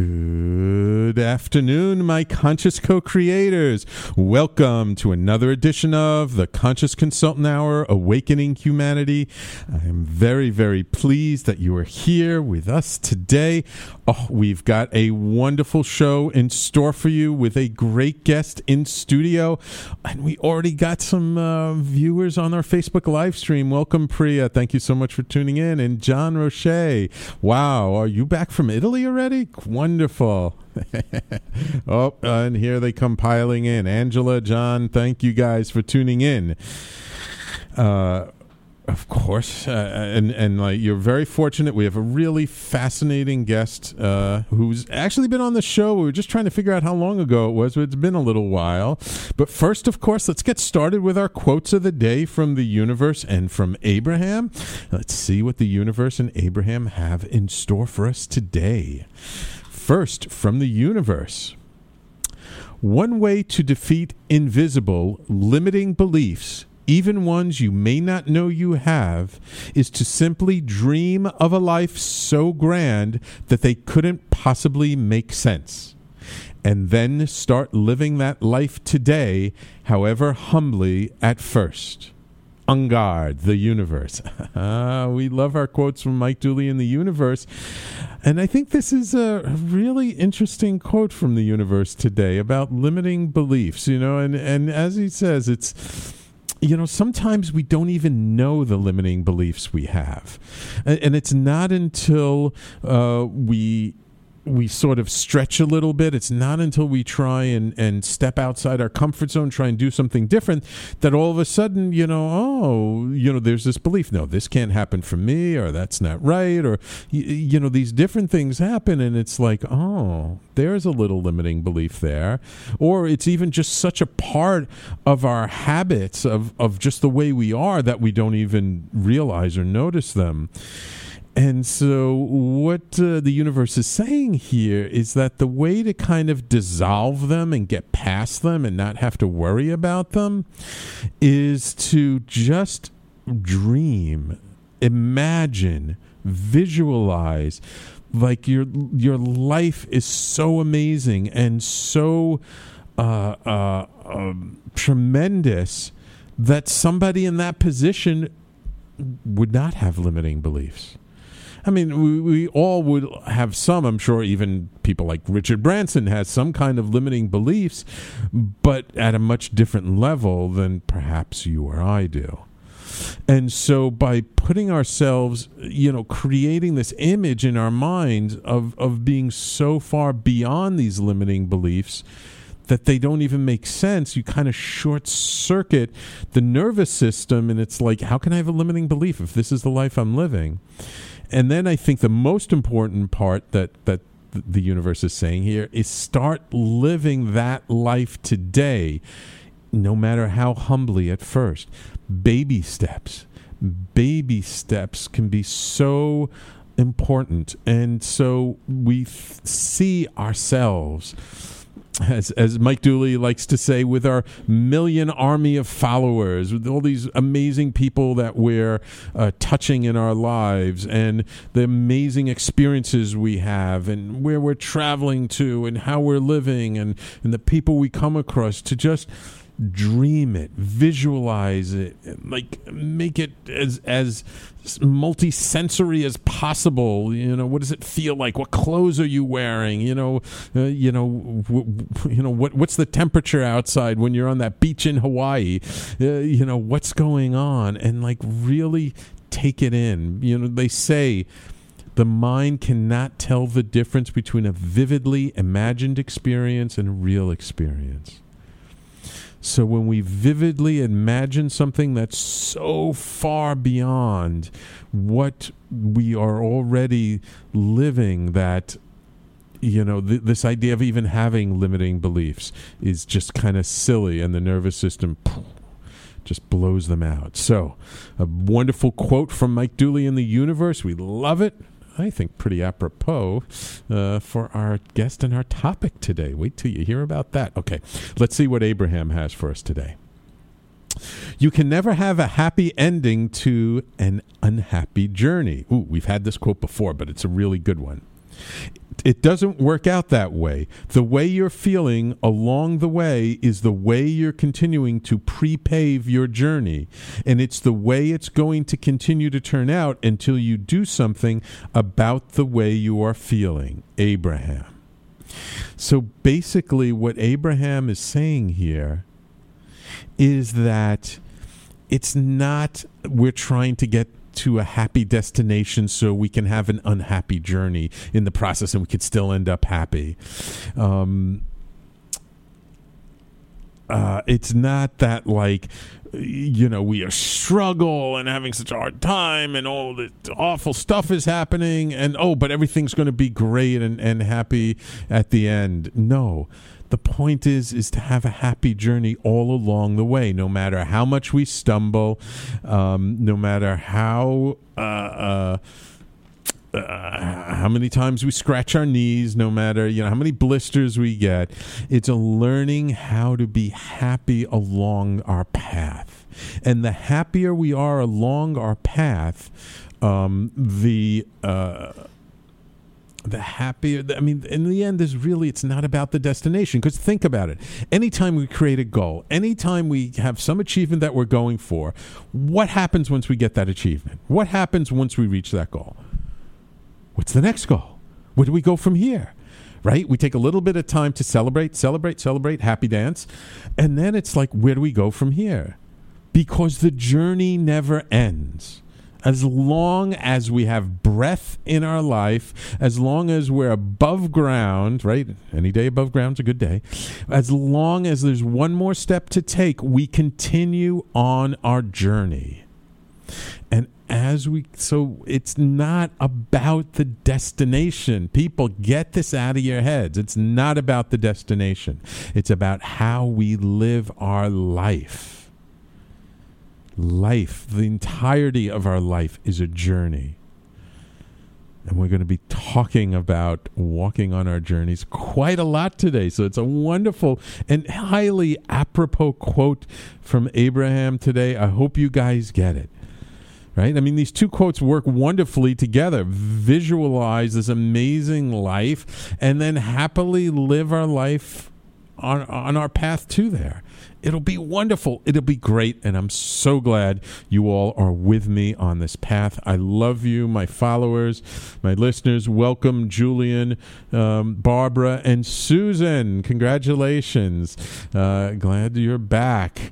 Good afternoon, my conscious co-creators. Welcome to another edition of the Conscious Consultant Hour Awakening Humanity. I am very, very pleased that you are here with us today. Oh, we've got a wonderful show in store for you with a great guest in studio. And we already got some viewers on our Facebook live stream. Welcome, Priya. Thank you so much for tuning in. And John Roche. Wow, are you back from Italy already? Wonderful. Oh, and here they come piling in. Angela, John, thank you guys for tuning in. Of course. And you're very fortunate. We have a really fascinating guest who's actually been on the show. We were just trying to figure out how long ago it was, but it's been a little while. But first, of course, let's get started with our quotes of the day from the universe and from Abraham. Let's see what the universe and Abraham have in store for us today. First, from the universe. One way to defeat invisible, limiting beliefs, even ones you may not know you have, is to simply dream of a life so grand that they couldn't possibly make sense. And then start living that life today, however humbly at first. En garde, the universe. We love our quotes from Mike Dooley in the universe. And I think this is a really interesting quote from the universe today about limiting beliefs, you know, and as he says, it's, you know, sometimes we don't even know the limiting beliefs we have. And it's not until we sort of stretch a little bit. It's not until we try and step outside our comfort zone, try and do something different, that all of a sudden, you know, there's this belief, no, this can't happen for me, or that's not right, or, you know, these different things happen, and it's like, oh, there's a little limiting belief there. Or it's even just such a part of our habits, of just the way we are, that we don't even realize or notice them. And so what the universe is saying here is that the way to kind of dissolve them and get past them and not have to worry about them is to just dream, imagine, visualize, like your life is so amazing and so tremendous that somebody in that position would not have limiting beliefs. I mean, we all would have some, I'm sure even people like Richard Branson has some kind of limiting beliefs, but at a much different level than perhaps you or I do. And so by putting ourselves, you know, creating this image in our minds of being so far beyond these limiting beliefs that they don't even make sense, you kind of short circuit the nervous system, and it's like, how can I have a limiting belief if this is the life I'm living? And then I think the most important part that the universe is saying here is start living that life today, no matter how humbly at first. Baby steps. Baby steps can be so important. And so we see ourselves, as Mike Dooley likes to say, with our million army of followers, with all these amazing people that we're touching in our lives, and the amazing experiences we have, and where we're traveling to, and how we're living, and the people we come across, to just dream it, visualize it, like make it as multi-sensory as possible. You know, what does it feel like? What clothes are you wearing? What's the temperature outside when you're on that beach in Hawaii? What's going on? And like really take it in. You know, they say the mind cannot tell the difference between a vividly imagined experience and a real experience. So when we vividly imagine something that's so far beyond what we are already living, that, you know, this idea of even having limiting beliefs is just kind of silly, and the nervous system just blows them out. So a wonderful quote from Mike Dooley in the universe. We love it. I think pretty apropos for our guest and our topic today. Wait till you hear about that. Okay, let's see what Abraham has for us today. You can never have a happy ending to an unhappy journey. Ooh, we've had this quote before, but it's a really good one. It doesn't work out that way. The way you're feeling along the way is the way you're continuing to pre-pave your journey. And it's the way it's going to continue to turn out until you do something about the way you are feeling, Abraham. So basically what Abraham is saying here is that it's not we're trying to get to a happy destination so we can have an unhappy journey in the process and we could still end up happy. It's not that, like, you know, we are struggle and having such a hard time and all the awful stuff is happening and, oh, but everything's going to be great and happy at the end. No. The point is to have a happy journey all along the way, no matter how much we stumble, no matter how many times we scratch our knees, no matter, you know, how many blisters we get. It's a learning how to be happy along our path. And the happier we are along our path, the happier, I mean, in the end, is really, it's not about the destination. Because think about it. Anytime we create a goal, anytime we have some achievement that we're going for, what happens once we get that achievement? What happens once we reach that goal? What's the next goal? Where do we go from here? Right? We take a little bit of time to celebrate, happy dance. And then it's like, where do we go from here? Because the journey never ends. As long as we have breath in our life, as long as we're above ground, right? Any day above ground's a good day. As long as there's one more step to take, we continue on our journey. And so it's not about the destination. People, get this out of your heads. It's not about the destination. It's about how we live our life. Life, the entirety of our life, is a journey. And we're going to be talking about walking on our journeys quite a lot today. So it's a wonderful and highly apropos quote from Abraham today. I hope you guys get it. Right? I mean, these two quotes work wonderfully together. Visualize this amazing life and then happily live our life on our path to there. It'll be wonderful. It'll be great. And I'm so glad you all are with me on this path. I love you, my followers, my listeners. Welcome, Julian, Barbara, and Susan. Congratulations. Glad you're back.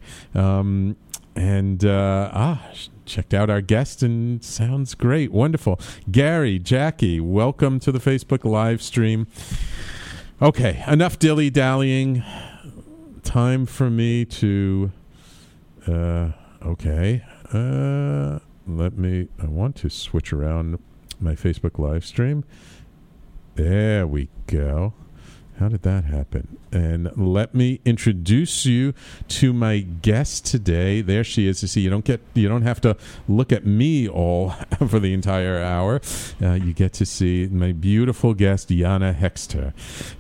Checked out our guest and sounds great. Wonderful. Gary, Jackie, welcome to the Facebook live stream. Okay, enough dilly-dallying. Time for me to, I want to switch around my Facebook live stream. There we go. How did that happen? And let me introduce you to my guest today. There she is. You see, you don't have to look at me all for the entire hour. You get to see my beautiful guest, Jana Hexter.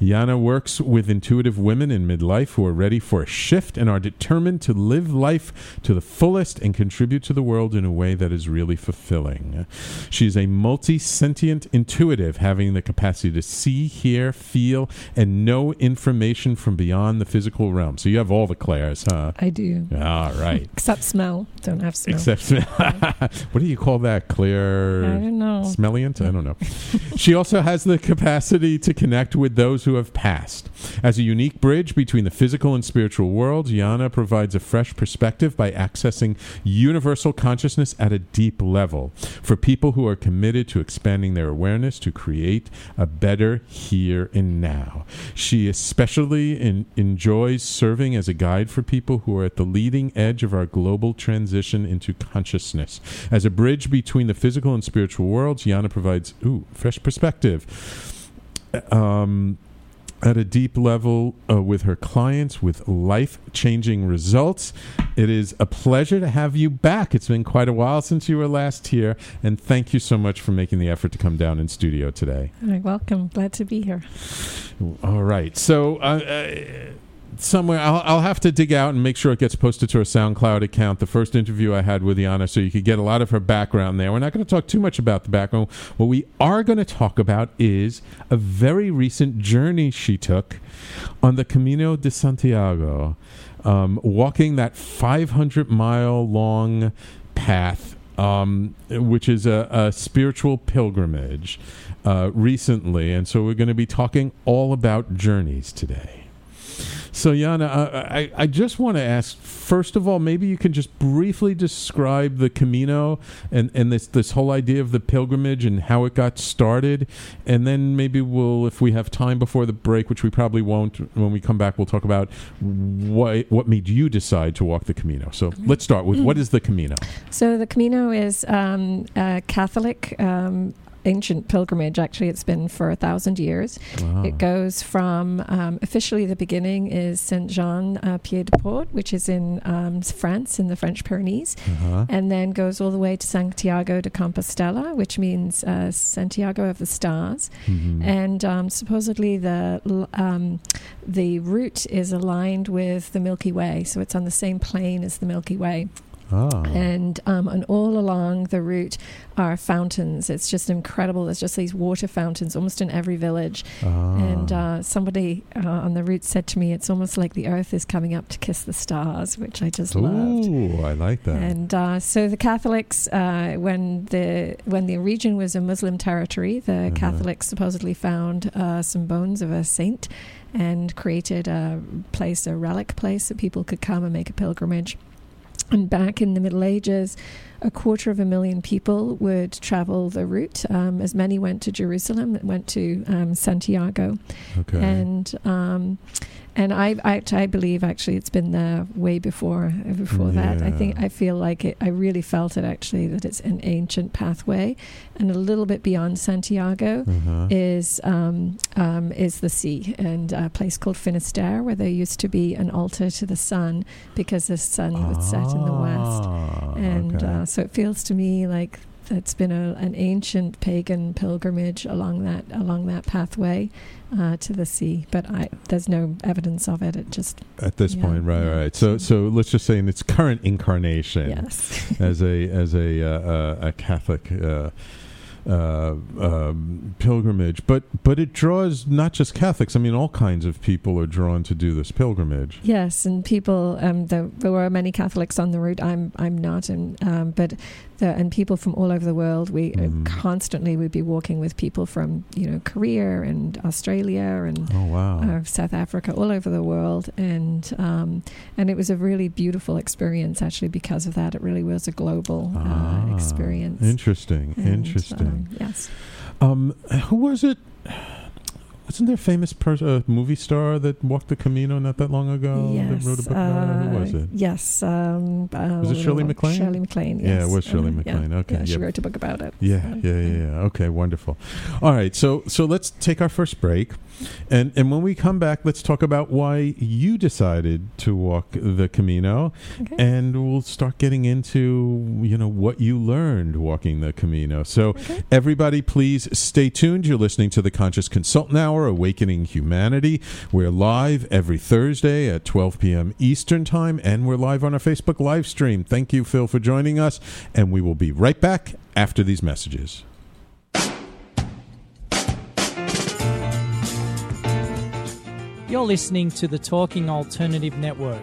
Jana works with intuitive women in midlife who are ready for a shift and are determined to live life to the fullest and contribute to the world in a way that is really fulfilling. She is a multi-sentient intuitive, having the capacity to see, hear, feel, and no information from beyond the physical realm. So you have all the clairs, huh? I do. All right. Except smell. Don't have smell. Except smell. What do you call that? Clear? I don't know. Smelliant? I don't know. She also has the capacity to connect with those who have passed. As a unique bridge between the physical and spiritual worlds, Jana provides a fresh perspective by accessing universal consciousness at a deep level for people who are committed to expanding their awareness to create a better here and now. She especially enjoys serving as a guide for people who are at the leading edge of our global transition into consciousness. As a bridge between the physical and spiritual worlds, Jana provides fresh perspective at a deep level with her clients with life-changing results. It is a pleasure to have you back. It's been quite a while since you were last here, and thank you so much for making the effort to come down in studio today. You're welcome. Glad to be here. All right. So somewhere, I'll have to dig out and make sure it gets posted to her SoundCloud account, the first interview I had with Jana, so you could get a lot of her background there. We're not going to talk too much about the background. What we are going to talk about is a very recent journey she took on the Camino de Santiago, walking that 500-mile-long path, which is a spiritual pilgrimage, recently. And so we're going to be talking all about journeys today. So, Jana, I just want to ask, first of all, maybe you can just briefly describe the Camino and this whole idea of the pilgrimage and how it got started. And then maybe we'll, if we have time before the break, which we probably won't, when we come back, we'll talk about what made you decide to walk the Camino. So let's start with, what is the Camino? So the Camino is a Catholic ancient pilgrimage. Actually, it's been for 1,000 years. Wow. It goes from, officially the beginning is Saint-Jean-Pied-de-Port, which is in France, in the French Pyrenees, and then goes all the way to Santiago de Compostela, which means Santiago of the Stars. And supposedly the route is aligned with the Milky Way, so it's on the same plane as the Milky Way. Oh. And all along the route are fountains. It's just incredible. There's just these water fountains almost in every village. Oh. And somebody on the route said to me, it's almost like the earth is coming up to kiss the stars, which I just loved. Ooh, I like that. And so the Catholics, when the region was a Muslim territory, the Catholics supposedly found some bones of a saint and created a relic place that people could come and make a pilgrimage. And back in the Middle Ages, 250,000 people would travel the route. As many went to Jerusalem, went to Santiago. Okay. And I believe actually it's been there way before that. I really felt it actually, that it's an ancient pathway, and a little bit beyond Santiago is the sea, and a place called Finisterre, where there used to be an altar to the sun because the sun would set in the west, and so it feels to me like it's been an ancient pagan pilgrimage along that pathway to the sea, but there's no evidence of it. It just at this point, right. So let's just say in its current incarnation, yes, as a Catholic pilgrimage, but it draws not just Catholics. I mean, all kinds of people are drawn to do this pilgrimage. Yes, and people. There were many Catholics on the route. I'm not, and people from all over the world. We constantly would be walking with people from Korea and Australia and South Africa, all over the world, and it was a really beautiful experience. Actually, because of that, it really was a global experience. Interesting. Yes. Who was it? Wasn't there a famous movie star that walked the Camino not that long ago? Yes. That wrote a book about it? Who was it? Yes. Was it Shirley MacLaine? Shirley MacLaine, yes. Yeah, it was Shirley MacLaine. Yeah. Okay. Yeah, she wrote a book about it. Yeah. Okay, wonderful. All right, so let's take our first break. And when we come back, let's talk about why you decided to walk the Camino. Okay. And we'll start getting into, what you learned walking the Camino. So everybody, please stay tuned. You're listening to the Conscious Consultant Hour, Awakening Humanity. We're live every Thursday at 12 p.m. Eastern Time, and we're live on our Facebook live stream. Thank you, Phil, for joining us, and we will be right back after these messages. You're listening to the Talking Alternative Network.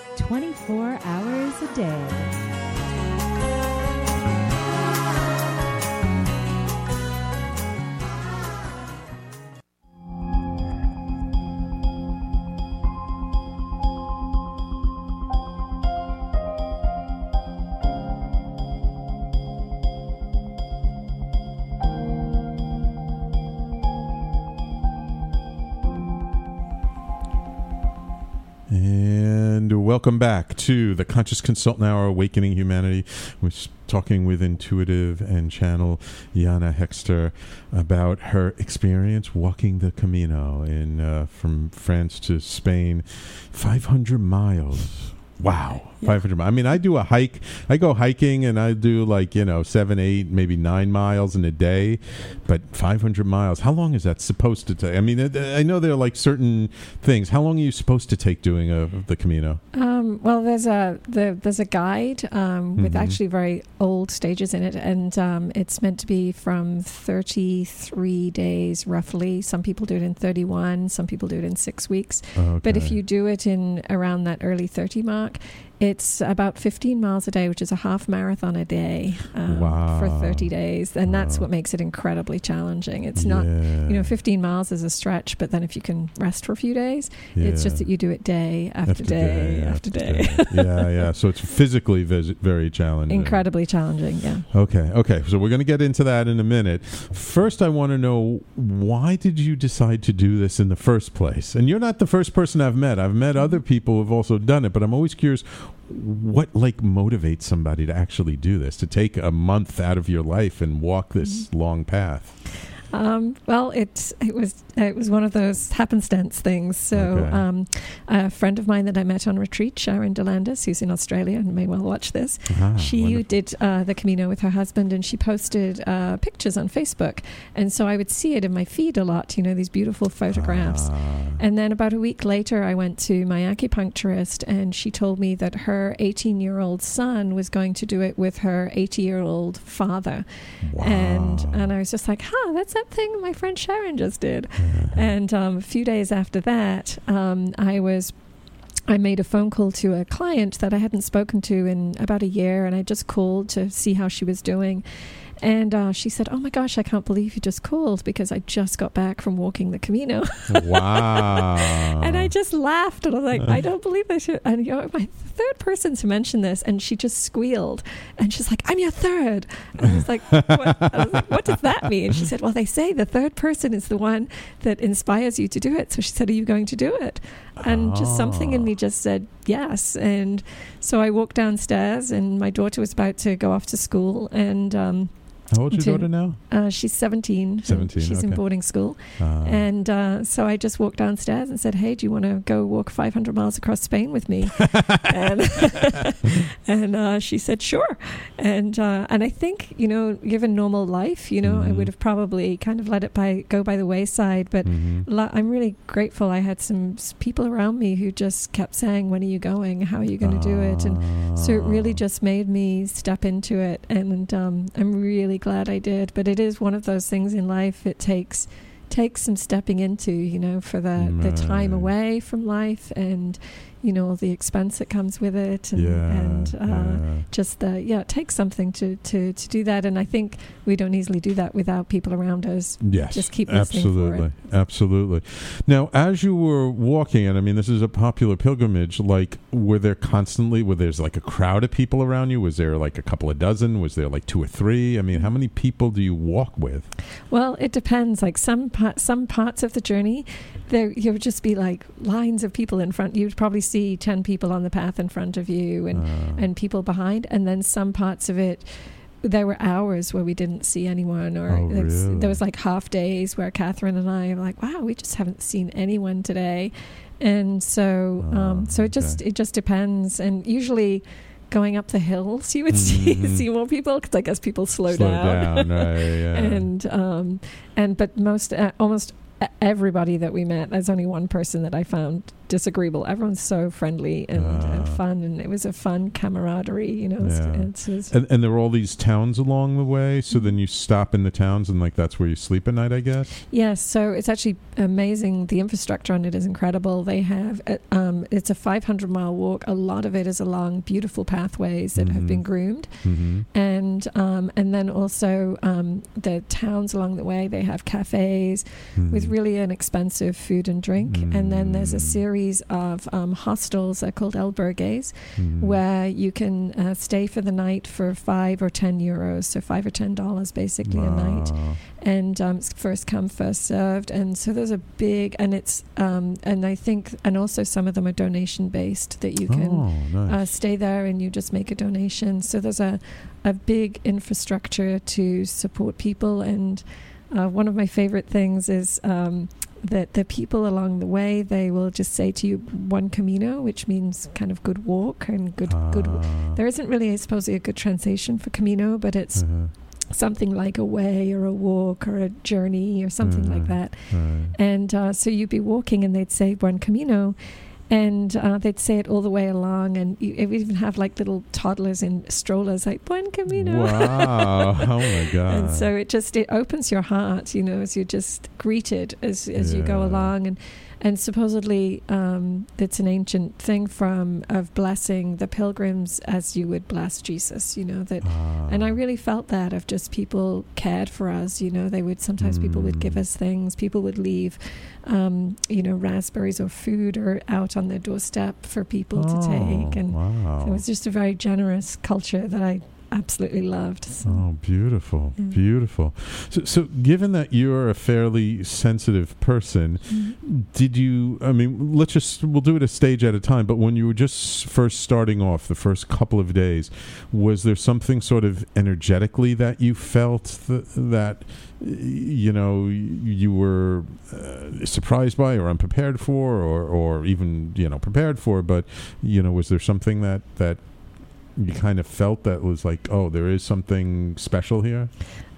24 hours a day. And welcome back to the Conscious Consultant Hour Awakening Humanity. We're talking with intuitive and channel Jana Hexter about her experience walking the Camino in from France to Spain, 500 miles. Wow. Yeah. 500 miles. I mean, I do a hike. I go hiking and I do like, 7, 8, maybe 9 miles in a day, but 500 miles. How long is that supposed to take? I mean, I know there are like certain things. How long are you supposed to take doing the Camino? Well, there's a guide with actually very old stages in it. And it's meant to be from 33 days, roughly. Some people do it in 31. Some people do it in 6 weeks. Okay. But if you do it in around that early 30 mark, it's about 15 miles a day, which is a half marathon a day for 30 days. And that's what makes it incredibly challenging. It's not, 15 miles is a stretch, but then if you can rest for a few days, it's just that you do it day after day after day. So it's physically very challenging. Incredibly challenging, yeah. Okay. So we're going to get into that in a minute. First, I want to know, why did you decide to do this in the first place? And you're not the first person I've met. I've met other people who've also done it, but I'm always curious, what motivates somebody to actually do this, to take a month out of your life and walk this long path? Well, it was one of those happenstance things. So a friend of mine that I met on retreat, Sharon DeLandis, who's in Australia and may well watch this, she did the Camino with her husband, and she posted pictures on Facebook. And so I would see it in my feed a lot, these beautiful photographs. And then about a week later, I went to my acupuncturist, and she told me that her 18-year-old son was going to do it with her 80-year-old father. Wow. And I was just like, that's that thing my friend Sharon just did. And a few days after that, I made a phone call to a client that I hadn't spoken to in about a year, and I just called to see how she was doing. And she said, "Oh my gosh, I can't believe you just called, because I just got back from walking the Camino." Wow. And I just laughed, and I was like, I don't believe this. And my third person to mention this, and she just squealed. And she's like, "I'm your third." And I was like, "What?" I was like, "What does that mean?" And she said, "Well, they say the third person is the one that inspires you to do it." So she said, "Are you going to do it?" And just something in me just said yes. And so I walked downstairs, and my daughter was about to go off to school, and how old is your daughter now? She's 17. She's in boarding school. And so I just walked downstairs and said, "Hey, do you want to go walk 500 miles across Spain with me?" and she said, "Sure." And I think, given normal life, I would have probably kind of let it go by the wayside. But I'm really grateful. I had some people around me who just kept saying, "When are you going? How are you going to do it?" And so it really just made me step into it. And I'm really glad I did, but it is one of those things in life. It takes some stepping into, for the time away from life, and all the expense that comes with it, it takes something to do that. And I think we don't easily do that without people around us. Yes, just keep listening. Absolutely. Now, as you were walking, and I mean, this is a popular pilgrimage. Like, were there like a crowd of people around you? Was there like a couple of dozen? Was there like 2 or 3? I mean, how many people do you walk with? Well, it depends. Like some parts of the journey, there would just be like lines of people in front. You'd probably see 10 people on the path in front of you and people behind. And then some parts of it, there were hours where we didn't see anyone, or there was like half days where Catherine and I were like, wow, we just haven't seen anyone today. And so it just depends. And usually going up the hills, you would see more people, because I guess people slow down. But most almost everybody that we met, there's only one person that I found disagreeable. Everyone's so friendly and fun, and it was a fun camaraderie, and there were all these towns along the way, so then you stop in the towns, and like that's where you sleep at night, I guess. Yes, so it's actually amazing. The infrastructure on it is incredible. They have it's a 500 mile walk. A lot of it is along beautiful pathways that have been groomed, and then also the towns along the way, they have cafes with really inexpensive food and drink, and then there's a series series of hostels called albergues, where you can stay for the night for €5 or €10, so $5 or $10 basically a night, and first come, first served. And so there's a big, and it's and I think, and also some of them are donation based, that you can stay there and you just make a donation. So there's a big infrastructure to support people. And one of my favorite things is that the people along the way, they will just say to you Buen Camino, which means kind of good walk and good. There isn't really, I suppose, a good translation for Camino, but it's something like a way or a walk or a journey or something like that. And so you'd be walking and they'd say Buen Camino. And they'd say it all the way along, and it would even have like little toddlers in strollers, like Buen Camino. Wow! Oh my God! And so it opens your heart, you know, as you're just greeted as you go along, and supposedly it's an ancient thing of blessing the pilgrims as you would bless Jesus, you know that. And I really felt that of just people cared for us, you know. They would sometimes people would give us things, people would leave, you know, raspberries or food or out on their doorstep for people to take. And so it was just a very generous culture that I absolutely loved. So. Oh, beautiful, beautiful. So given that you're a fairly sensitive person, did you, I mean, we'll do it a stage at a time, but when you were just first starting off, the first couple of days, was there something sort of energetically that you felt that, you know, you were surprised by or unprepared for or even, you know, prepared for, but, you know, was there something that you kind of felt that was like, oh, there is something special here?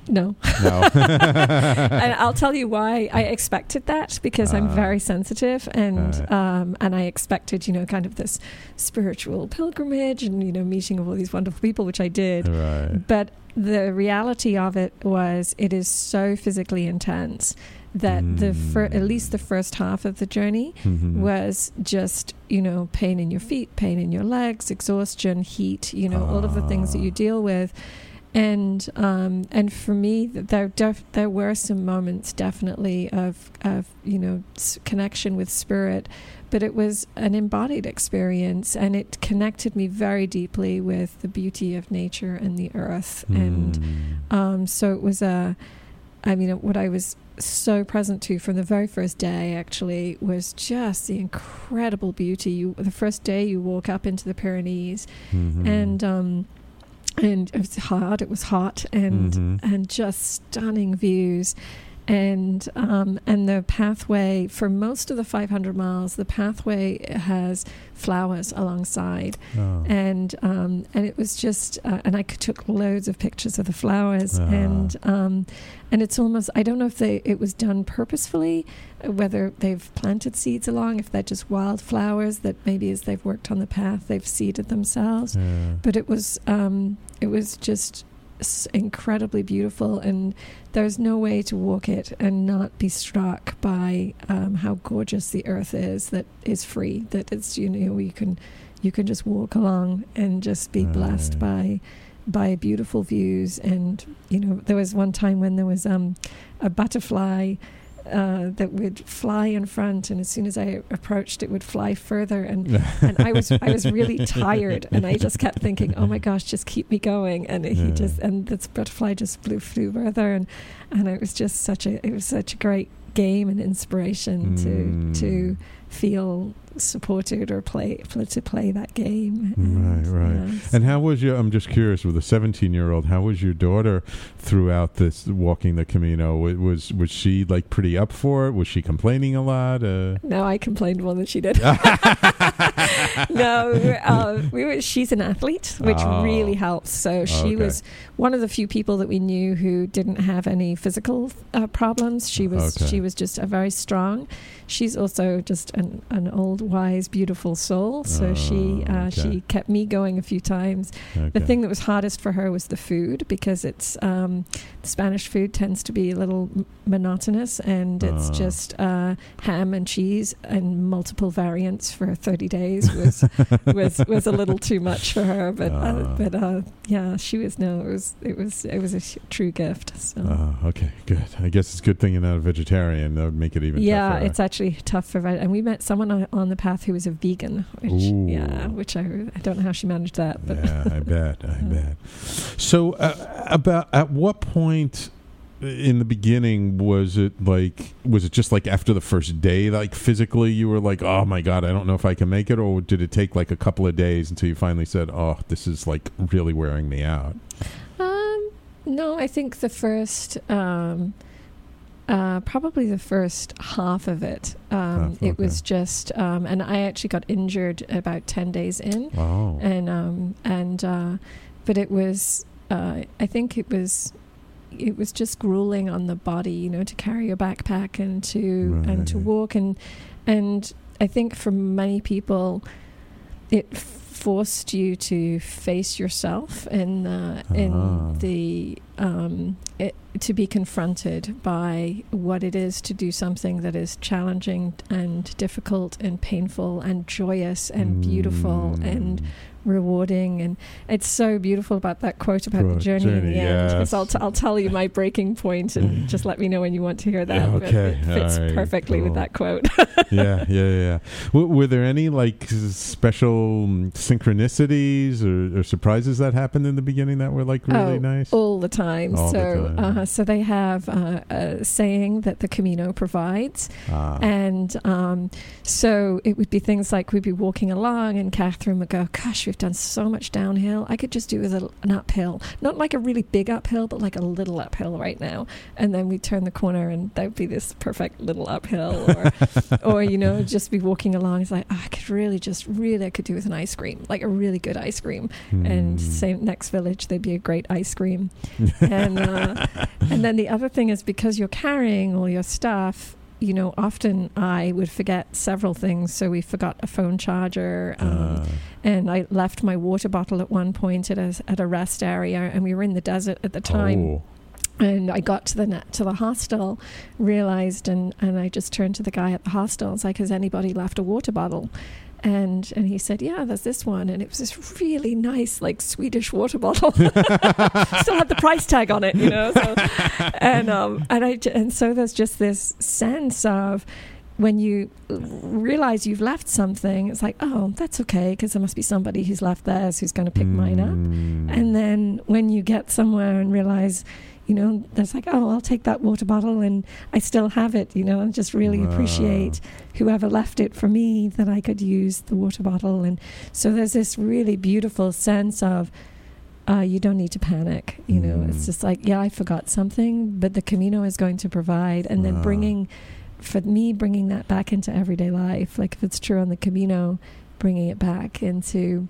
No. And I'll tell you why I expected that, because I'm very sensitive, and I expected, you know, kind of this spiritual pilgrimage and, you know, meeting all these wonderful people, which I did. Right. But the reality of it was it is so physically intense that at least the first half of the journey was just, you know, pain in your feet, pain in your legs, exhaustion, heat, you know, all of the things that you deal with. And for me, there were some moments definitely of you know, connection with spirit, but it was an embodied experience, and it connected me very deeply with the beauty of nature and the earth. And so it was what I was so present to from the very first day actually was just the incredible beauty. The first day you walk up into the Pyrenees, and it was hard, it was hot, and just stunning views, and the pathway for most of the 500 miles, the pathway has flowers alongside, and it was just, and I took loads of pictures of the flowers, and it's almost, I don't know if it was done purposefully, whether they've planted seeds along, if they're just wild flowers that maybe as they've worked on the path they've seeded themselves, but it was just incredibly beautiful, and there's no way to walk it and not be struck by how gorgeous the earth is, that is free, that it's, you know, you can just walk along and just be blessed by beautiful views. And, you know, there was one time when there was a butterfly that would fly in front, and as soon as I approached, it would fly further, and I was really tired, and I just kept thinking, oh my gosh, just keep me going, and this butterfly just flew further, and it was just such a great game and inspiration to feel supported or play that game. Right. Yeah, so. And how was I'm just curious, with a 17-year-old, how was your daughter throughout this walking the Camino? Was she like pretty up for it? Was she complaining a lot? No, I complained more than she did. No, she's an athlete, which really helps. So she was one of the few people that we knew who didn't have any physical problems. She was just a very strong. She's also just an old, wise, beautiful soul. So she kept me going a few times. Okay. The thing that was hardest for her was the food, because it's Spanish food tends to be a little monotonous, and it's just ham and cheese and multiple variants for 30 days was a little too much for her. But she was it was a true gift. So. Okay, good. I guess it's a good thing you're not a vegetarian. That would make it even tougher. Yeah, it's actually tough for, and we met someone on the path who was a vegan, which I don't know how she managed that. But yeah, I bet. So about at what point in the beginning was it just after the first day, like physically you were like, oh my God, I don't know if I can make it? Or did it take like a couple of days until you finally said, oh, this is like really wearing me out? No, I think the first, probably the first half of it. It was just, and I actually got injured about 10 days in. Wow. But it was, I think it was just grueling on the body, you know, to carry your backpack and to walk. And I think for many people, it forced you to face yourself to be confronted by what it is to do something that is challenging and difficult and painful and joyous and beautiful and rewarding. And it's so beautiful about that quote about the journey in the end. Because I'll tell you my breaking point, and just let me know when you want to hear that. Yeah, okay. But it fits perfectly with that quote. Yeah. Were there any like special synchronicities or surprises that happened in the beginning that were like really nice? All the time. So they have a saying that the Camino provides. And so it would be things like we'd be walking along and Catherine would go, gosh, we've done so much downhill. I could just do with an uphill. Not like a really big uphill, but like a little uphill right now. And then we'd turn the corner and that would be this perfect little uphill. Or you know, just be walking along. It's like, I could really do with an ice cream, like a really good ice cream. And same next village, there'd be a great ice cream. And then the other thing is because you're carrying all your stuff, you know, often I would forget several things. So we forgot a phone charger, and I left my water bottle at one point at a rest area, and we were in the desert at the time. Oh. And I got to the hostel, realized, and I just turned to the guy at the hostel. It's like, has anybody left a water bottle? And he said, yeah, there's this one. And it was this really nice, like, Swedish water bottle. Still had the price tag on it, you know. So, and so there's just this sense of when you realize you've left something, it's like, oh, that's okay, because there must be somebody who's left theirs who's going to pick mine up. And then when you get somewhere and realize, you know, that's like, oh, I'll take that water bottle and I still have it, you know, and just really appreciate whoever left it for me that I could use the water bottle. And so there's this really beautiful sense of you don't need to panic, you know. It's just like, yeah, I forgot something, but the Camino is going to provide. And then bringing that back into everyday life, like if it's true on the Camino, bringing it back into...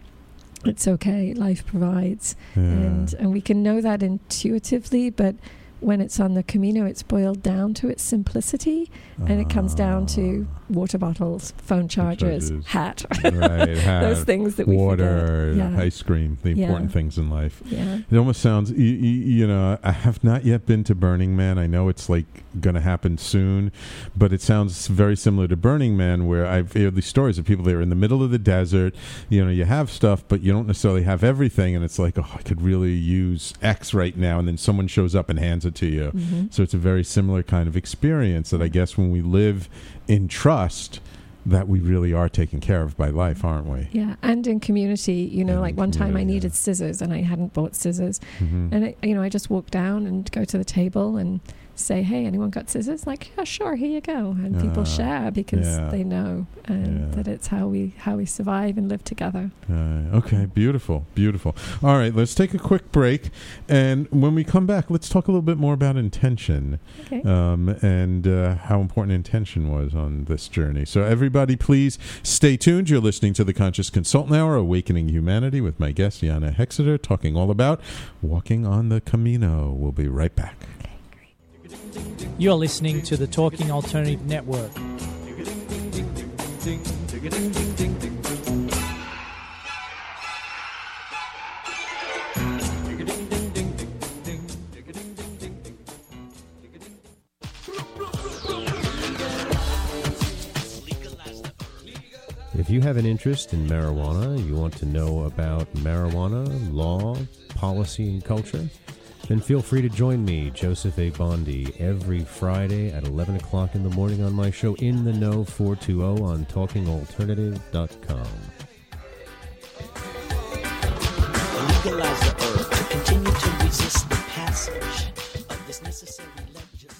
It's okay, life provides. Yeah. And we can know that intuitively, but when it's on the Camino, it's boiled down to its simplicity, and it comes down to water bottles, phone chargers. hat. Those things that we water, forget. Ice cream, the important things in life. Yeah. It almost sounds, you know, I have not yet been to Burning Man. I know it's like going to happen soon, but it sounds very similar to Burning Man, where I've heard these stories of people that are in the middle of the desert. You know, you have stuff, but you don't necessarily have everything, and it's like, oh, I could really use X right now, and then someone shows up and hands it to you. So it's a very similar kind of experience that I guess when we live in trust that we really are taken care of by life, aren't we? Yeah, and in community, you know, and like one time I needed scissors and I hadn't bought scissors. And, I just walk down and go to the table and say, hey, anyone got scissors? Like, yeah, sure, here you go. And people share because they know that it's how we survive and live together. Okay, beautiful. All right, let's take a quick break. And when we come back, let's talk a little bit more about intention and how important intention was on this journey. So everybody, please stay tuned. You're listening to The Conscious Consultant Hour, Awakening Humanity, with my guest, Jana Hexter, talking all about walking on the Camino. We'll be right back. You're listening to the Talking Alternative Network. If you have an interest in marijuana, you want to know about marijuana, law, policy, and culture, then feel free to join me, Joseph A. Bondi, every Friday at 11 o'clock in the morning on my show, In the Know 420 on TalkingAlternative.com. Legalize the earth to continue to resist the passage of this necessary legislation.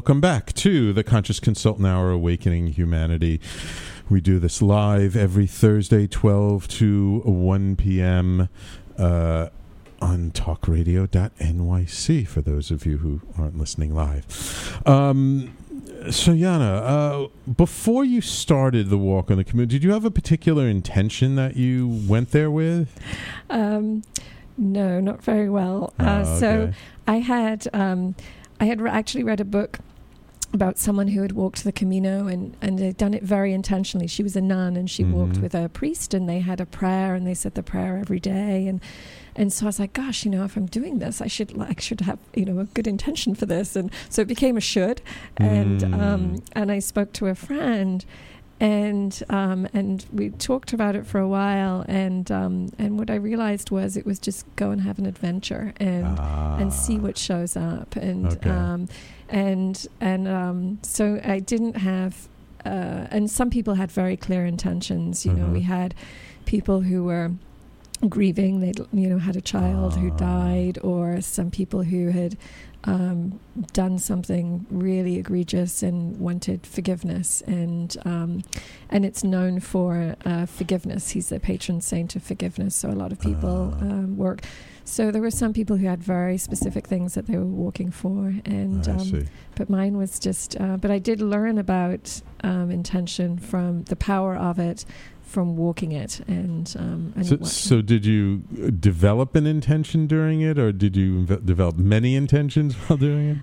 Welcome back to the Conscious Consultant Hour Awakening Humanity. We do this live every Thursday, 12 to 1 p.m. On talkradio.nyc for those of you who aren't listening live. So, Jana, before you started the walk on the Camino, did you have a particular intention that you went there with? No, not very well. Okay. So I had actually read a book about someone who had walked the Camino and had done it very intentionally. She was a nun and she walked with a priest, and they had a prayer and they said the prayer every day. And so I was like, gosh, if I'm doing this, I should have, a good intention for this. And so it became a should. And I spoke to a friend, and we talked about it for a while, and what I realized was it was just go and have an adventure and see what shows up, so I didn't have and some people had very clear intentions. We had people who were grieving, they'd had a child who died, or some people who had done something really egregious and wanted forgiveness, and it's known for forgiveness. He's the patron saint of forgiveness, so a lot of people work. So there were some people who had very specific things that they were walking for, but mine was just. But I did learn about intention, from the power of it, from walking it. So did you develop an intention during it, or did you develop many intentions while doing it?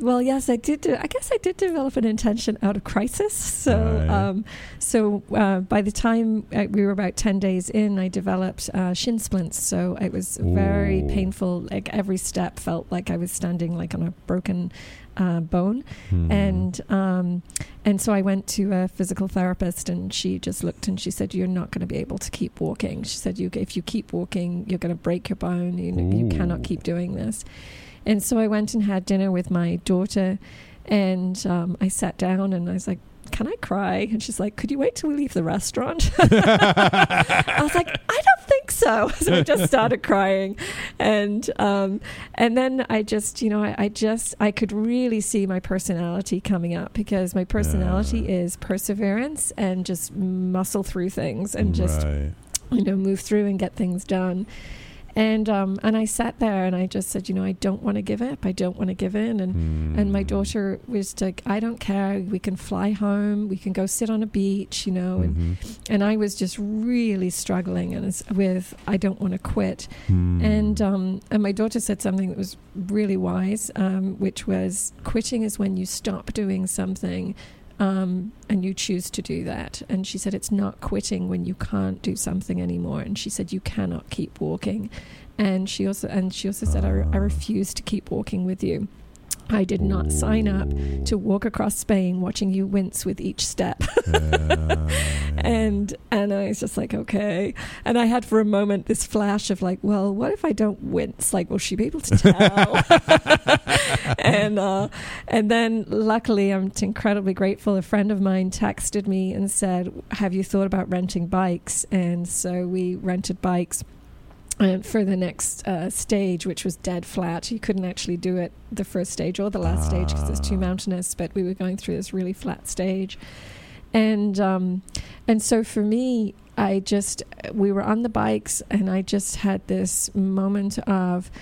Well, yes, I did. I guess I did develop an intention out of crisis. So by the time we were about 10 days in, I developed shin splints. So it was very painful. Like every step felt like I was standing like on a broken bone. And so I went to a physical therapist, and she just looked and she said, you're not going to be able to keep walking. She said, if you keep walking, you're going to break your bone. You cannot keep doing this. And so I went and had dinner with my daughter, and I sat down and I was like, can I cry? And she's like, could you wait till we leave the restaurant? I was like, I don't think so. So I just started crying. And then I just, I could really see my personality coming up, because my personality is perseverance and just muscle through things and just, move through and get things done. And I sat there and I just said, I don't want to give up. I don't want to give in. And my daughter was like, I don't care. We can fly home. We can go sit on a beach, And I was just really struggling with I don't want to quit. And my daughter said something that was really wise, which was, quitting is when you stop doing something and you choose to do that. And she said, it's not quitting when you can't do something anymore. And she said, you cannot keep walking. And she also said, I refuse to keep walking with you. I did not sign up to walk across Spain watching you wince with each step. And I was just like, okay. And I had for a moment this flash of like, well, what if I don't wince? Like, will she be able to tell? and And then luckily, I'm incredibly grateful. A friend of mine texted me and said, have you thought about renting bikes? And so we rented bikes for the next stage, which was dead flat. You couldn't actually do it, the first stage or the last stage, because it's too mountainous, but we were going through this really flat stage. And so for me, we were on the bikes, and I just had this moment of,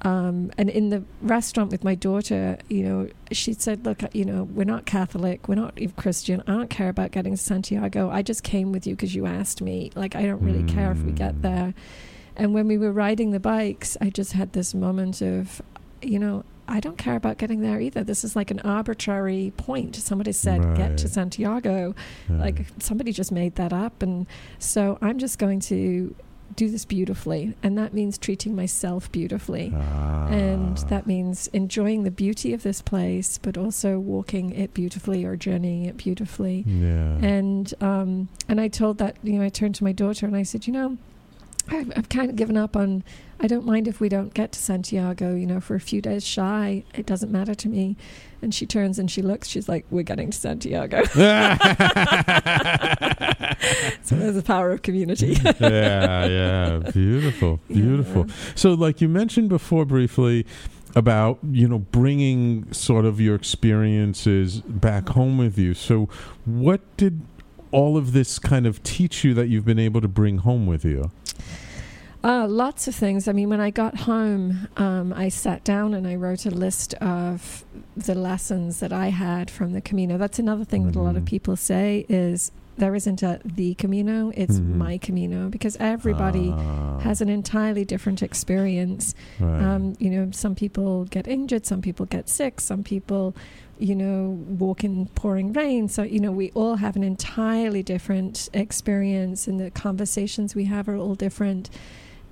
and in the restaurant with my daughter, you know, she said, look, you know, we're not Catholic, we're not Christian, I don't care about getting to Santiago, I just came with you because you asked me, like, I don't really care if we get there. And when we were riding the bikes, I just had this moment of, you know, I don't care about getting there either. This is like an arbitrary point. Somebody said, get to Santiago. Yeah. Like, somebody just made that up. And so I'm just going to do this beautifully. And that means treating myself beautifully. And that means enjoying the beauty of this place, but also walking it beautifully or journeying it beautifully. Yeah. And I told that, you know, I turned to my daughter and I said, you know, I've kind of given up on, I don't mind if we don't get to Santiago, you know, for a few days shy, it doesn't matter to me. And she turns and she looks, she's like, we're getting to Santiago. So there's the power of community. Yeah. Beautiful. Yeah. So like you mentioned before briefly about, you know, bringing sort of your experiences back home with you. So what did all of this kind of teach you that you've been able to bring home with you? Lots of things. I mean, when I got home, I sat down and I wrote a list of the lessons that I had from the Camino. That's another thing that a lot of people say is there isn't the Camino, it's my Camino, because everybody has an entirely different experience. Right. You know, some people get injured, some people get sick, some people, you know, walk in pouring rain. So, you know, we all have an entirely different experience and the conversations we have are all different.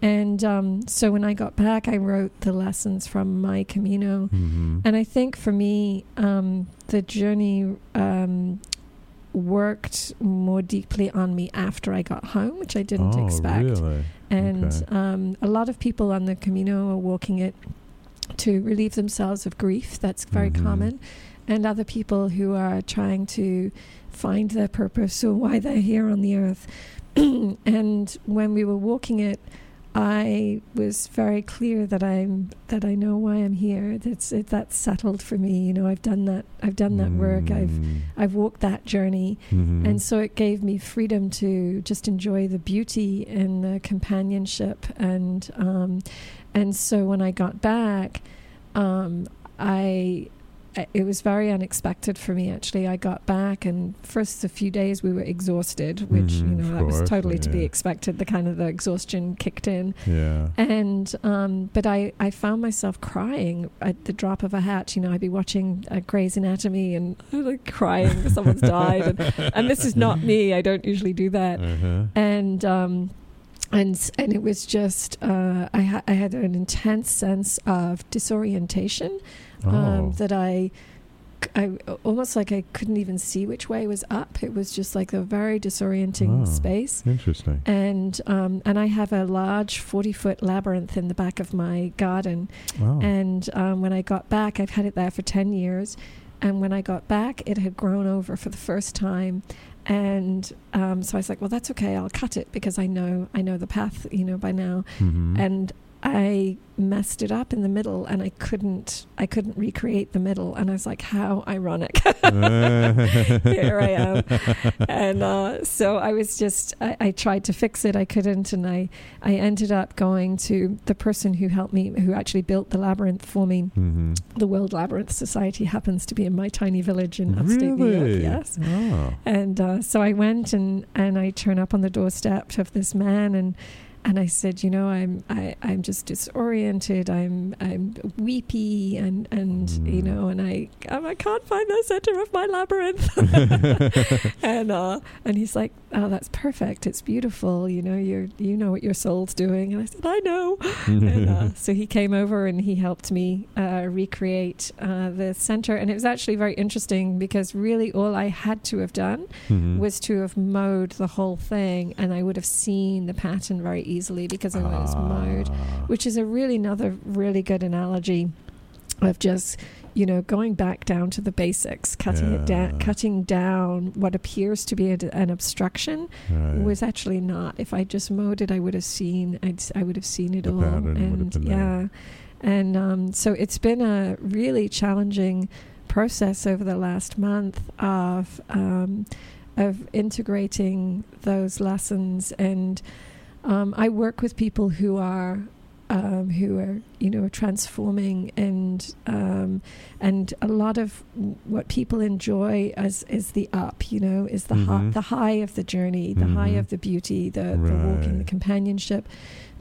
And so when I got back, I wrote the lessons from my Camino. And I think for me, the journey worked more deeply on me after I got home, which I didn't expect. Really? And a lot of people on the Camino are walking it to relieve themselves of grief. That's very common. And other people who are trying to find their purpose or why they're here on the earth. And when we were walking it, I was very clear that I know why I'm here. That's settled for me. You know, I've done that work. I've walked that journey. And so it gave me freedom to just enjoy the beauty and the companionship. And so when I got back, it was very unexpected for me, actually. I got back, and first a few days we were exhausted, which, you know, that was totally to be expected. The kind of the exhaustion kicked in. Yeah. And, but I found myself crying at the drop of a hat. You know, I'd be watching Grey's Anatomy and crying because someone's died. And this is not me. I don't usually do that. And it was just, I had an intense sense of disorientation, that I almost like I couldn't even see which way was up. It was just like a very disorienting space. Interesting. And I have a large 40-foot labyrinth in the back of my garden. Wow. And when I got back, I've had it there for 10 years. And when I got back, it had grown over for the first time. And so I was like, well, that's okay. I'll cut it because I know the path, you know, by now. And I messed it up in the middle, and I couldn't recreate the middle. And I was like, how ironic. Here I am. And so I was just, I tried to fix it. I couldn't. And I ended up going to the person who helped me, who actually built the labyrinth for me. The World Labyrinth Society happens to be in my tiny village in upstate New York. Yes. Oh. And so I went and I turn up on the doorstep of this man, and I said, you know, I'm just disoriented. I'm weepy, and you know, and I can't find the center of my labyrinth. And he's like, oh, that's perfect. It's beautiful. You know, you know what your soul's doing. And I said, I know. And, so he came over and he helped me recreate the center. And it was actually very interesting because really all I had to have done was to have mowed the whole thing, and I would have seen the pattern very easily because I was mowed, which is a really good analogy of just you know, going back down to the basics, cutting down what appears to be an obstruction was actually not. If I just mowed it, I would have seen it all. So it's been a really challenging process over the last month of integrating those lessons. And I work with people who are, you know, transforming, and a lot of what people enjoy is the up, you know, is the high of the journey, the high of the beauty, the walking, the companionship.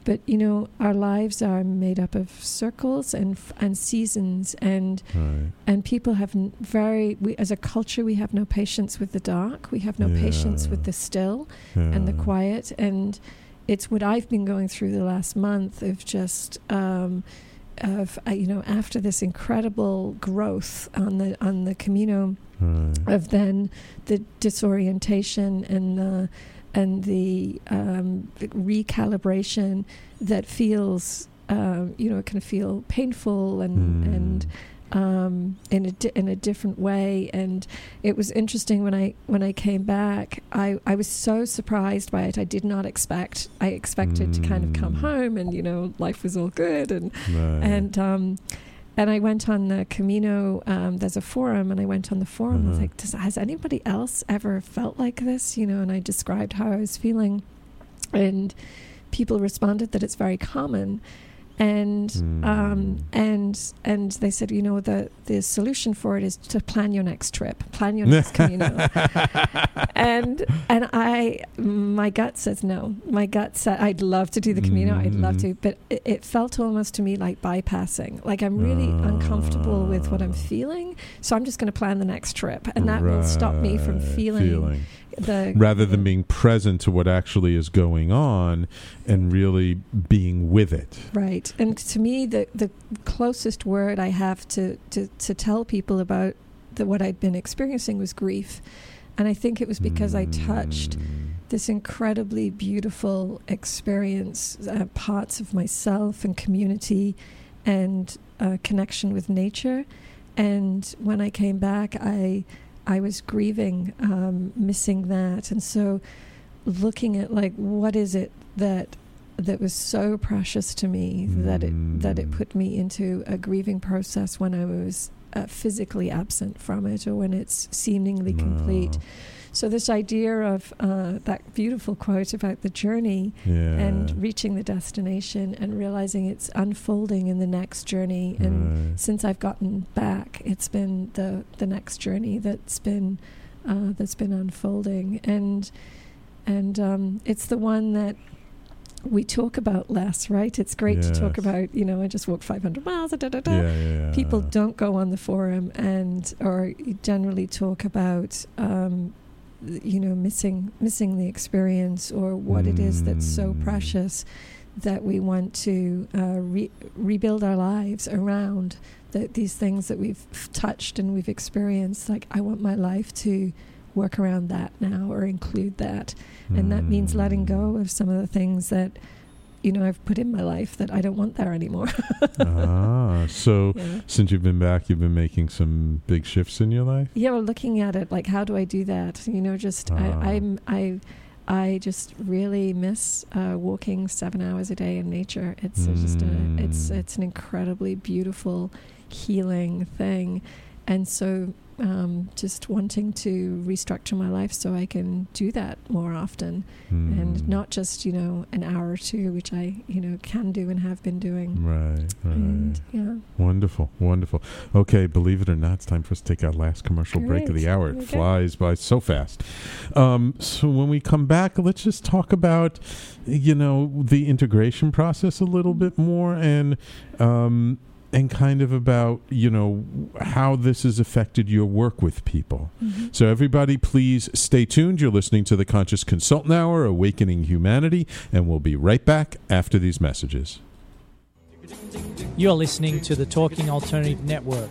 But, you know, our lives are made up of circles and seasons, and people have as a culture, we have no patience with the dark. We have no patience with the still and the quiet. And it's what I've been going through the last month of just, you know, after this incredible growth on the Camino, of then the disorientation and the recalibration that feels, you know, it can feel painful in a different way. And it was interesting when I came back, I was so surprised by it. I did not expect. I expected to kind of come home and, you know, life was all good and I went on the Camino. There's a forum, and I went on the forum. I was like, has anybody else ever felt like this? You know, and I described how I was feeling, and people responded that it's very common. And they said, you know, the solution for it is to plan your next trip, plan your next Camino. My gut says no. My gut said I'd love to do the Camino, I'd love to, but it felt almost to me like bypassing. Like I'm really uncomfortable with what I'm feeling, so I'm just going to plan the next trip, and that will stop me from feeling. Rather than being present to what actually is going on and really being with it. Right. And to me, the closest word I have to tell people about what I'd been experiencing was grief. And I think it was because I touched this incredibly beautiful experience, parts of myself and community and connection with nature. And when I came back, I was grieving, missing that. And so looking at, like, what is it that was so precious to me that it put me into a grieving process when I was physically absent from it, or when it's seemingly complete. So this idea of that beautiful quote about the journey and reaching the destination and realizing it's unfolding in the next journey. And since I've gotten back, it's been the next journey that's been unfolding. And it's the one that we talk about less, right? It's great to talk about, you know, I just walked 500 miles, People don't go on the forum or generally talk about, you know, missing the experience, or what it is that's so precious that we want to rebuild our lives around these things that we've touched and we've experienced. Like, I want my life to work around that now, or include that. And that means letting go of some of the things that, you know, I've put in my life that I don't want there anymore. Since you've been back, you've been making some big shifts in your life? Yeah, well, looking at it, like, how do I do that? You know, just I just really miss walking 7 hours a day in nature. It's just it's an incredibly beautiful, healing thing. And so just wanting to restructure my life so I can do that more often, and not just, you know, an hour or two, which I, you know, can do and have been doing. Right. And, yeah. Wonderful. Okay, believe it or not, it's time for us to take our last commercial break of the hour. It flies by so fast. So when we come back, let's just talk about, you know, the integration process a little bit more, and kind of about, you know, how this has affected your work with people. So everybody, please stay tuned. You're listening to the Conscious Consultant Hour, Awakening Humanity, and we'll be right back after these messages. You're listening to the Talking Alternative Network.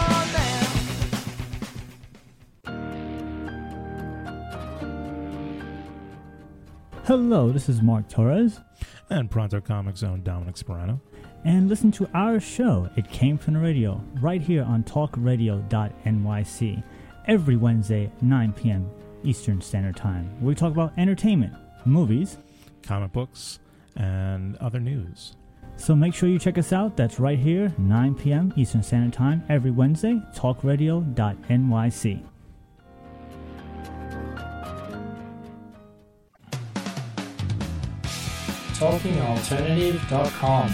Hello, this is Mark Torres. And Pronto Comic Zone, Dominic Sperano. And listen to our show, It Came From the Radio, right here on talkradio.nyc, every Wednesday, 9 p.m. Eastern Standard Time, where we talk about entertainment, movies, comic books, and other news. So make sure you check us out. That's right here, 9 p.m. Eastern Standard Time, every Wednesday, talkradio.nyc. TalkingAlternative.com.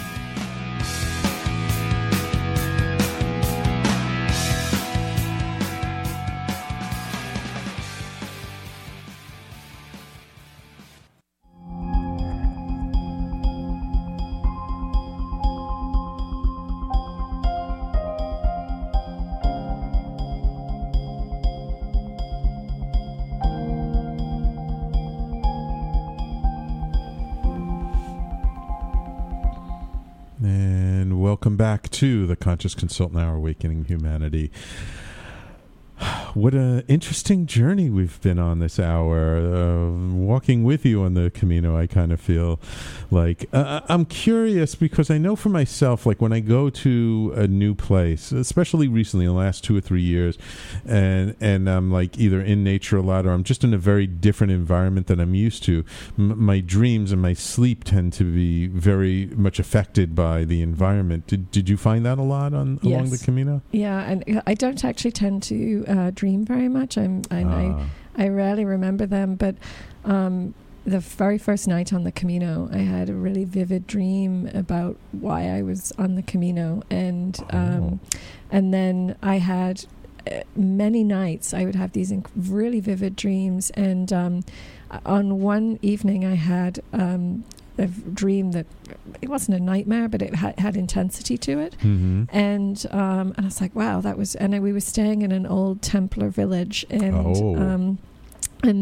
Back to the Conscious Consultant Hour Awakening Humanity. What an interesting journey we've been on this hour. Walking with you on the Camino, I kind of feel like I'm curious, because I know for myself, like when I go to a new place, especially recently in the last 2 or 3 years, and I'm like either in nature a lot or I'm just in a very different environment than I'm used to, my dreams and my sleep tend to be very much affected by the environment. Did you find that a lot along the Camino? Yeah, and I don't actually tend to dream very much. I rarely remember them, but the very first night on the Camino, I had a really vivid dream about why I was on the Camino, and then I had many nights I would have these really vivid dreams, and on one evening I had a dream that it wasn't a nightmare, but it had intensity to it. Mm-hmm. And I was like, wow, that was, and we were staying in an old Templar village, and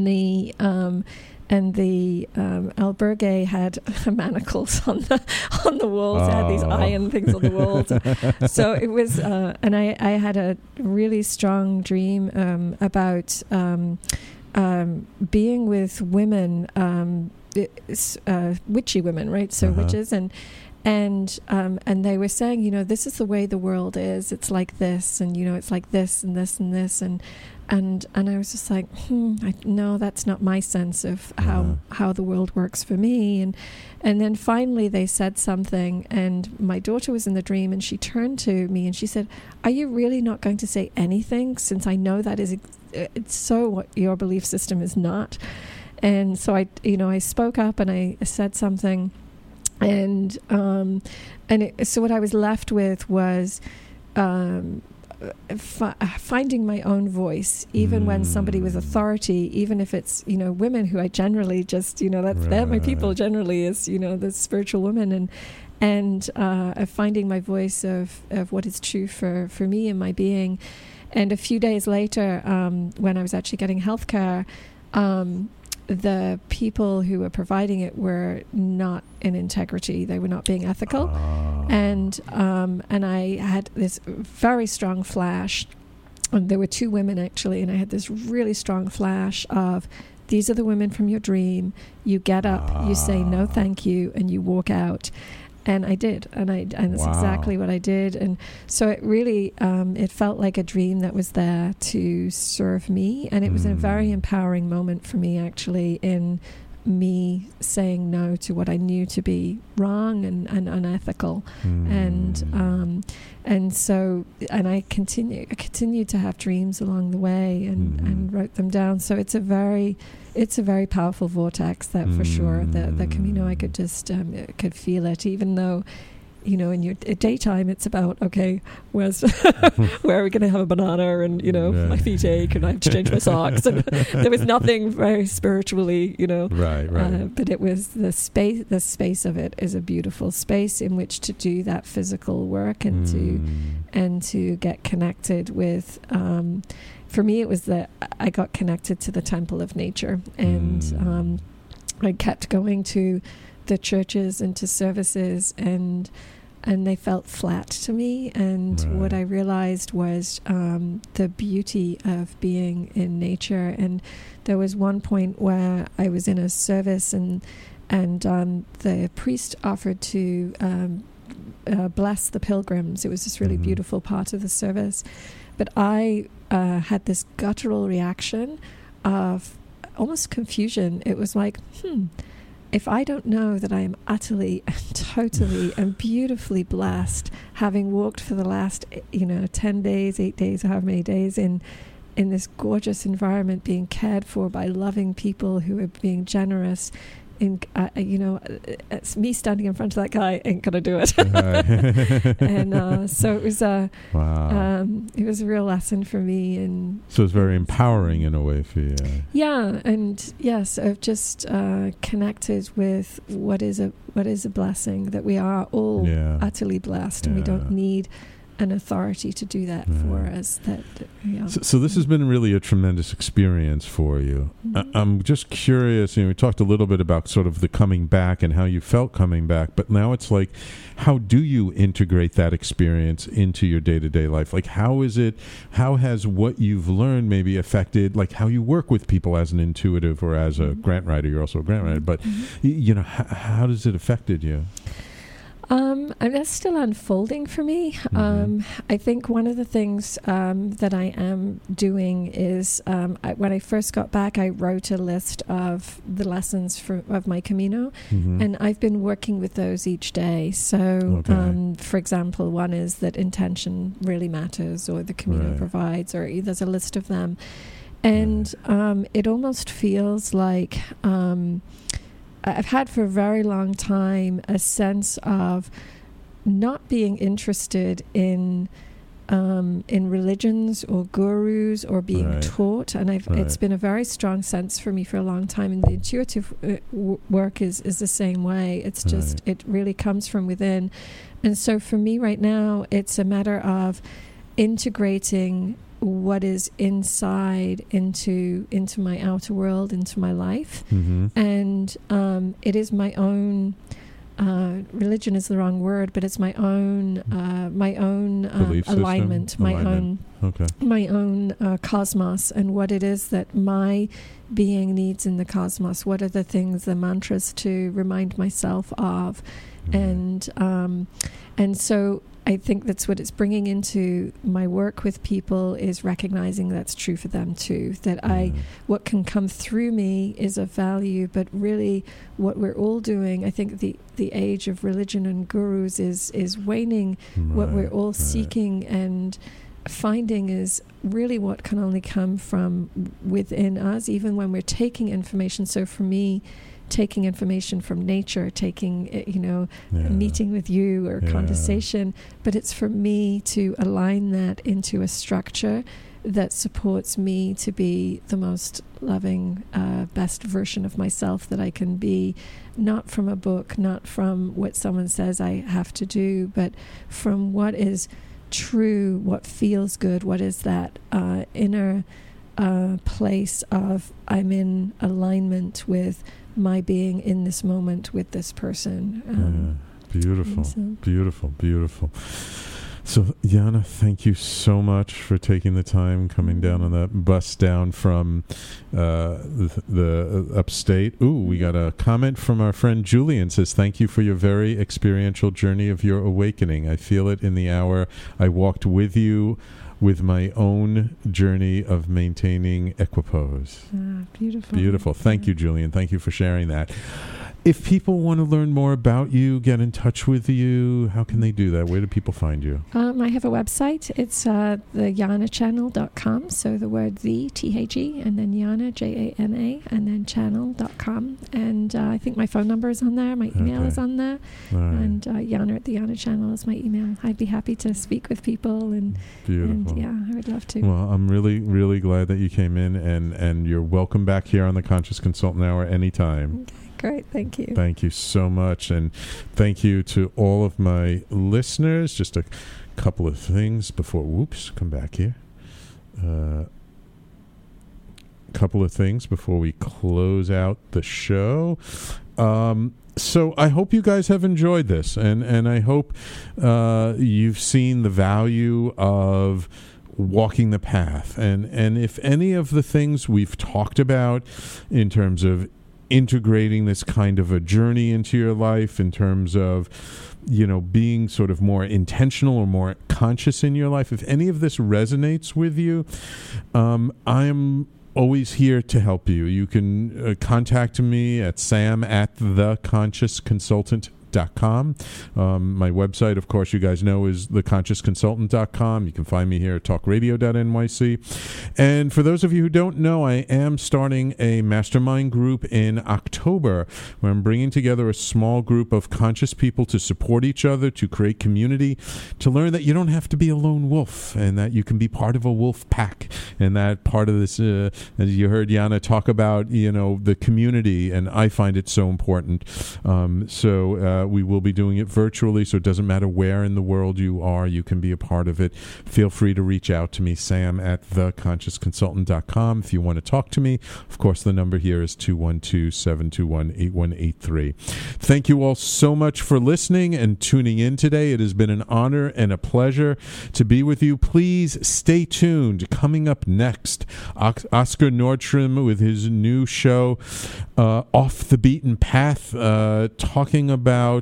the albergue had manacles on the walls. They had these iron things on the walls. So it was, and I had a really strong dream about being with women, witchy women, right? So witches, and they were saying, you know, this is the way the world is. It's like this, and you know, it's like this, and this, and this, and I was just like, no, that's not my sense of how the world works for me. And then finally they said something, and my daughter was in the dream, and she turned to me and she said, "Are you really not going to say anything? Since I know that is it's so what your belief system is not." And so I spoke up and I said something, and what I was left with was finding my own voice, even when somebody with authority, even if it's, you know, women who I generally just, you know, they're my people generally, is, you know, the spiritual women, and finding my voice of what is true for me and my being. And a few days later, when I was actually getting healthcare, the people who were providing it were not in integrity. They were not being ethical. And I had this very strong flash. And there were two women, actually, and I had this really strong flash of, these are the women from your dream. You get up, you say no thank you, and you walk out. And I did, and that's exactly what I did. And so it really, it felt like a dream that was there to serve me. And it was a very empowering moment for me, actually, in me saying no to what I knew to be wrong and unethical. And so I continued to have dreams along the way, and wrote them down. So it's a very powerful vortex, that for sure, the Camino, I could feel it, even though you know, in your daytime, it's about, okay, where are we going to have a banana, and, you know, my feet ache and I have to change my socks. And there was nothing very spiritually, you know. Right. But it was the space of it is a beautiful space in which to do that physical work and to get connected with, for me, it was that I got connected to the temple of nature, and I kept going to the churches and to services, and they felt flat to me. And what I realized was the beauty of being in nature. And there was one point where I was in a service, and the priest offered to bless the pilgrims. It was this really beautiful part of the service, but I had this guttural reaction of almost confusion. It was like, if I don't know that I am utterly and totally and beautifully blessed, having walked for the last, 10 days, 8 days, however many days in this gorgeous environment, being cared for by loving people who are being generous, it's me standing in front of that guy ain't gonna do it. And so it was it was a real lesson for me, and so it's very empowering in a way for you. I've just connected with what is a blessing, that we are all utterly blessed, and we don't need an authority to do that for us. So this has been really a tremendous experience for you. I'm just curious, we talked a little bit about sort of the coming back and how you felt coming back, but now it's like, how do you integrate that experience into your day-to-day life? Like, how has what you've learned maybe affected, like, how you work with people as an intuitive or as a grant writer? You're also a grant writer, but, how has it affected you? That's still unfolding for me. I think one of the things that I am doing is when I first got back, I wrote a list of the lessons of my Camino, and I've been working with those each day. So, for example, one is that intention really matters, or the Camino provides, or there's a list of them. And it almost feels like... I've had for a very long time a sense of not being interested in religions or gurus or being taught, and it's been a very strong sense for me for a long time. And the intuitive work is the same way. It's just it really comes from within, and so for me right now, it's a matter of integrating what is inside into my outer world, into my life, and it is my own religion is the wrong word, but it's my own alignment, my own cosmos, and what it is that my being needs in the cosmos. What are the things, the mantras to remind myself of, and so. I think that's what it's bringing into my work with people, is recognizing that's true for them too, that what can come through me is of value, but really what we're all doing, I think the age of religion and gurus is waning. What we're all seeking and finding is really what can only come from within us, even when we're taking information. So for me, taking information from nature, taking, a meeting with you or conversation, but it's for me to align that into a structure that supports me to be the most loving, best version of myself that I can be, not from a book, not from what someone says I have to do, but from what is true, what feels good, what is that inner place of I'm in alignment with my being in this moment with this person. Beautiful. So, Jana, thank you so much for taking the time, coming down on that bus down from the upstate. Ooh, we got a comment from our friend Julian. Says, thank you for your very experiential journey of your awakening. I feel it in the hour I walked with you with my own journey of maintaining equipoise. Beautiful. Thank you, Julian. Thank you for sharing that. If people want to learn more about you, get in touch with you, how can they do that? Where do people find you? I have a website. It's thejanachannel.com. So the word the, T-H-E, and then Jana, J-A-N-A, and then channel.com. And I think my phone number is on there. My email is on there. Right. And Jana at the Jana Channel is my email. I'd be happy to speak with people. Beautiful. And yeah, I would love to. Well, I'm really, really glad that you came in. And you're welcome back here on the Conscious Consultant Hour anytime. Okay. Great. Thank you. Thank you so much. And thank you to all of my listeners. Just a couple of things before, come back here. Couple of things before we close out the show. So I hope you guys have enjoyed this. And I hope you've seen the value of walking the path. And if any of the things we've talked about in terms of integrating this kind of a journey into your life, in terms of, you know, being sort of more intentional or more conscious in your life, if any of this resonates with you, I am always here to help you. You can contact me at sam@theconsciousconsultant.com. My website, of course, you guys know, is theconsciousconsultant.com. You can find me here at talkradio.nyc. And for those of you who don't know, I am starting a mastermind group in October, where I'm bringing together a small group of conscious people to support each other, to create community, to learn that you don't have to be a lone wolf, and that you can be part of a wolf pack. And that part of this, as you heard Jana talk about, you know, the community, and I find it so important. We will be doing it virtually, so it doesn't matter where in the world you are, you can be a part of it. Feel free to reach out to me, Sam at theconsciousconsultant.com. If you want to talk to me, of course, the number here is 212-721-8183. Thank you all so much for listening and tuning in today. It has been an honor and a pleasure to be with you. Please stay tuned. Coming up next, Oscar Nordstrom with his new show, Off the Beaten Path, talking about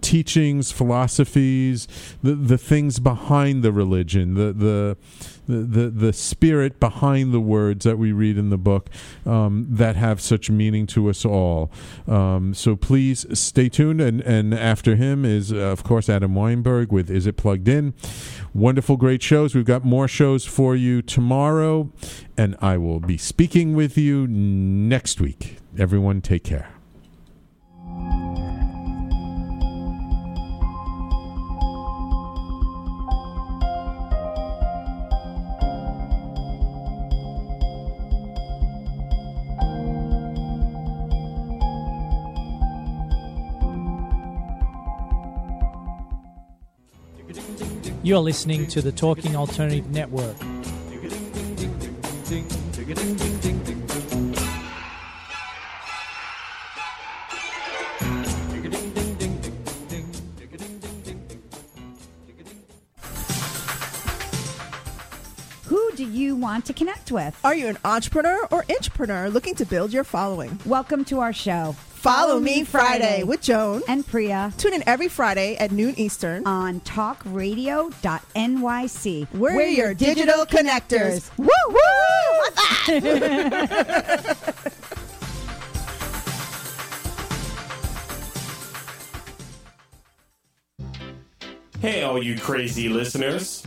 teachings, philosophies, the things behind the religion, the spirit behind the words that we read in the book, that have such meaning to us all. So please stay tuned. And after him is, of course, Adam Weinberg with Is It Plugged In? Wonderful, great shows. We've got more shows for you tomorrow, and I will be speaking with you next week. Everyone, take care. You're listening to the Talking Alternative Network. Who do you want to connect with? Are you an entrepreneur or intrapreneur looking to build your following? Welcome to our show. Follow Me Friday with Joan and Priya. Tune in every Friday at noon Eastern on talkradio.nyc. We're your digital connectors. Woo, woo! What's that? Hey, all you crazy listeners.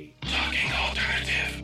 Talking Alternative.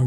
Are